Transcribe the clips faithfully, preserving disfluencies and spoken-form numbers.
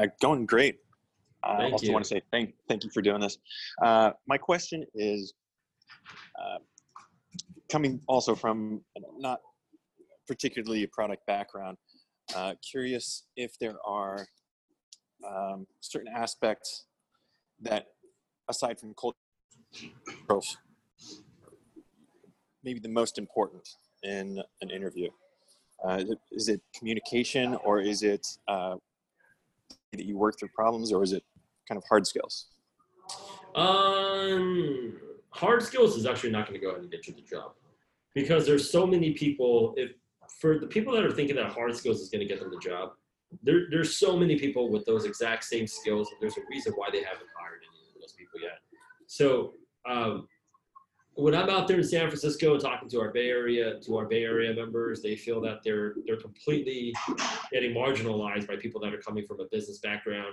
Uh, going great. I uh, also you. want to say thank thank you for doing this. Uh, my question is uh, coming also from not particularly a product background. Uh, curious if there are um, certain aspects that, aside from culture, maybe the most important in an interview. Uh, is it communication, or is it uh, that you work through problems, or is it kind of hard skills? Um, hard skills is actually not going to go ahead and get you the job, because there's so many people. If for the people that are thinking that hard skills is going to get them the job, there, there's so many people with those exact same skills. There's a reason why they haven't hired any of those people yet. So um, when I'm out there in San Francisco talking to our Bay Area, to our Bay Area members, they feel that they're they're completely getting marginalized by people that are coming from a business background.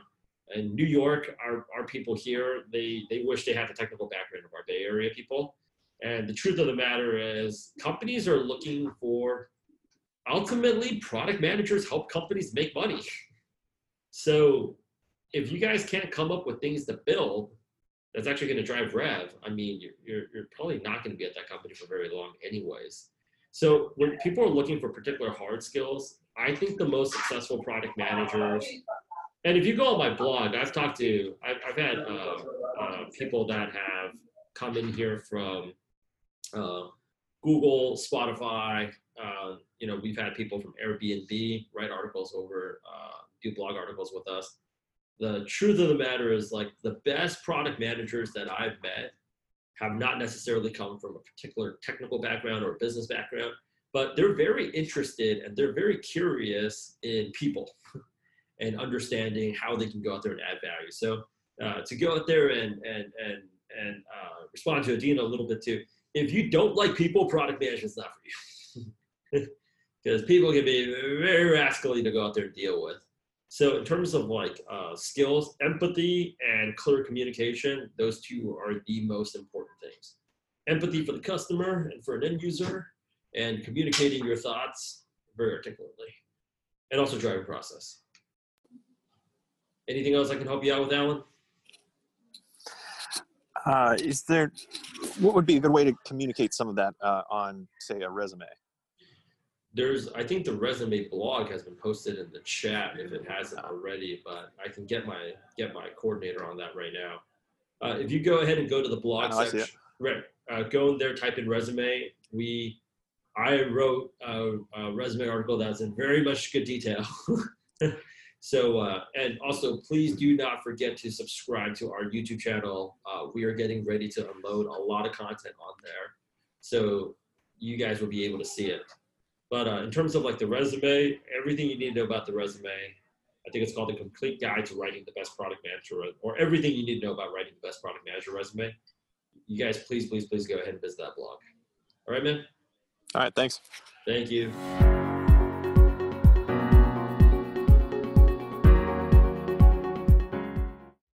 In New York, our, our people here, they, they wish they had the technical background of our Bay Area people. And the truth of the matter is, companies are looking for, ultimately, product managers help companies make money. So if you guys can't come up with things to build that's actually going to drive rev, I mean, you're, you're, you're probably not going to be at that company for very long anyways. So when people are looking for particular hard skills, I think the most successful product managers, and if you go on my blog, I've talked to, I've, I've had uh, uh, people that have come in here from uh, Google, Spotify, uh, you know, we've had people from Airbnb write articles over, uh, do blog articles with us. The truth of the matter is, like, the best product managers that I've met have not necessarily come from a particular technical background or business background, but they're very interested and they're very curious in people and understanding how they can go out there and add value. So uh, to go out there and and and and uh, respond to Adina a little bit too, if you don't like people, product management is not for you, because people can be very rascally to go out there and deal with. So in terms of like uh, skills, empathy and clear communication, those two are the most important things. Empathy for the customer and for an end user, and communicating your thoughts very articulately, and also driving process. Anything else I can help you out with, Alan? Uh, is there, what would be a good way to communicate some of that uh, on, say, a resume? There's, I think the resume blog has been posted in the chat if it hasn't already, but I can get my get my coordinator on that right now. Uh, if you go ahead and go to the blog oh, section, right, uh, go in there, type in resume. We, I wrote a, a resume article that's in very much good detail. So, uh, and also please do not forget to subscribe to our YouTube channel. Uh, we are getting ready to unload a lot of content on there, so you guys will be able to see it. But uh, in terms of like the resume, everything you need to know about the resume, I think it's called The Complete Guide to Writing the Best Product Manager, or everything you need to know about writing the best product manager resume. You guys, please, please, please go ahead and visit that blog. All right, man. All right. Thanks. Thank you.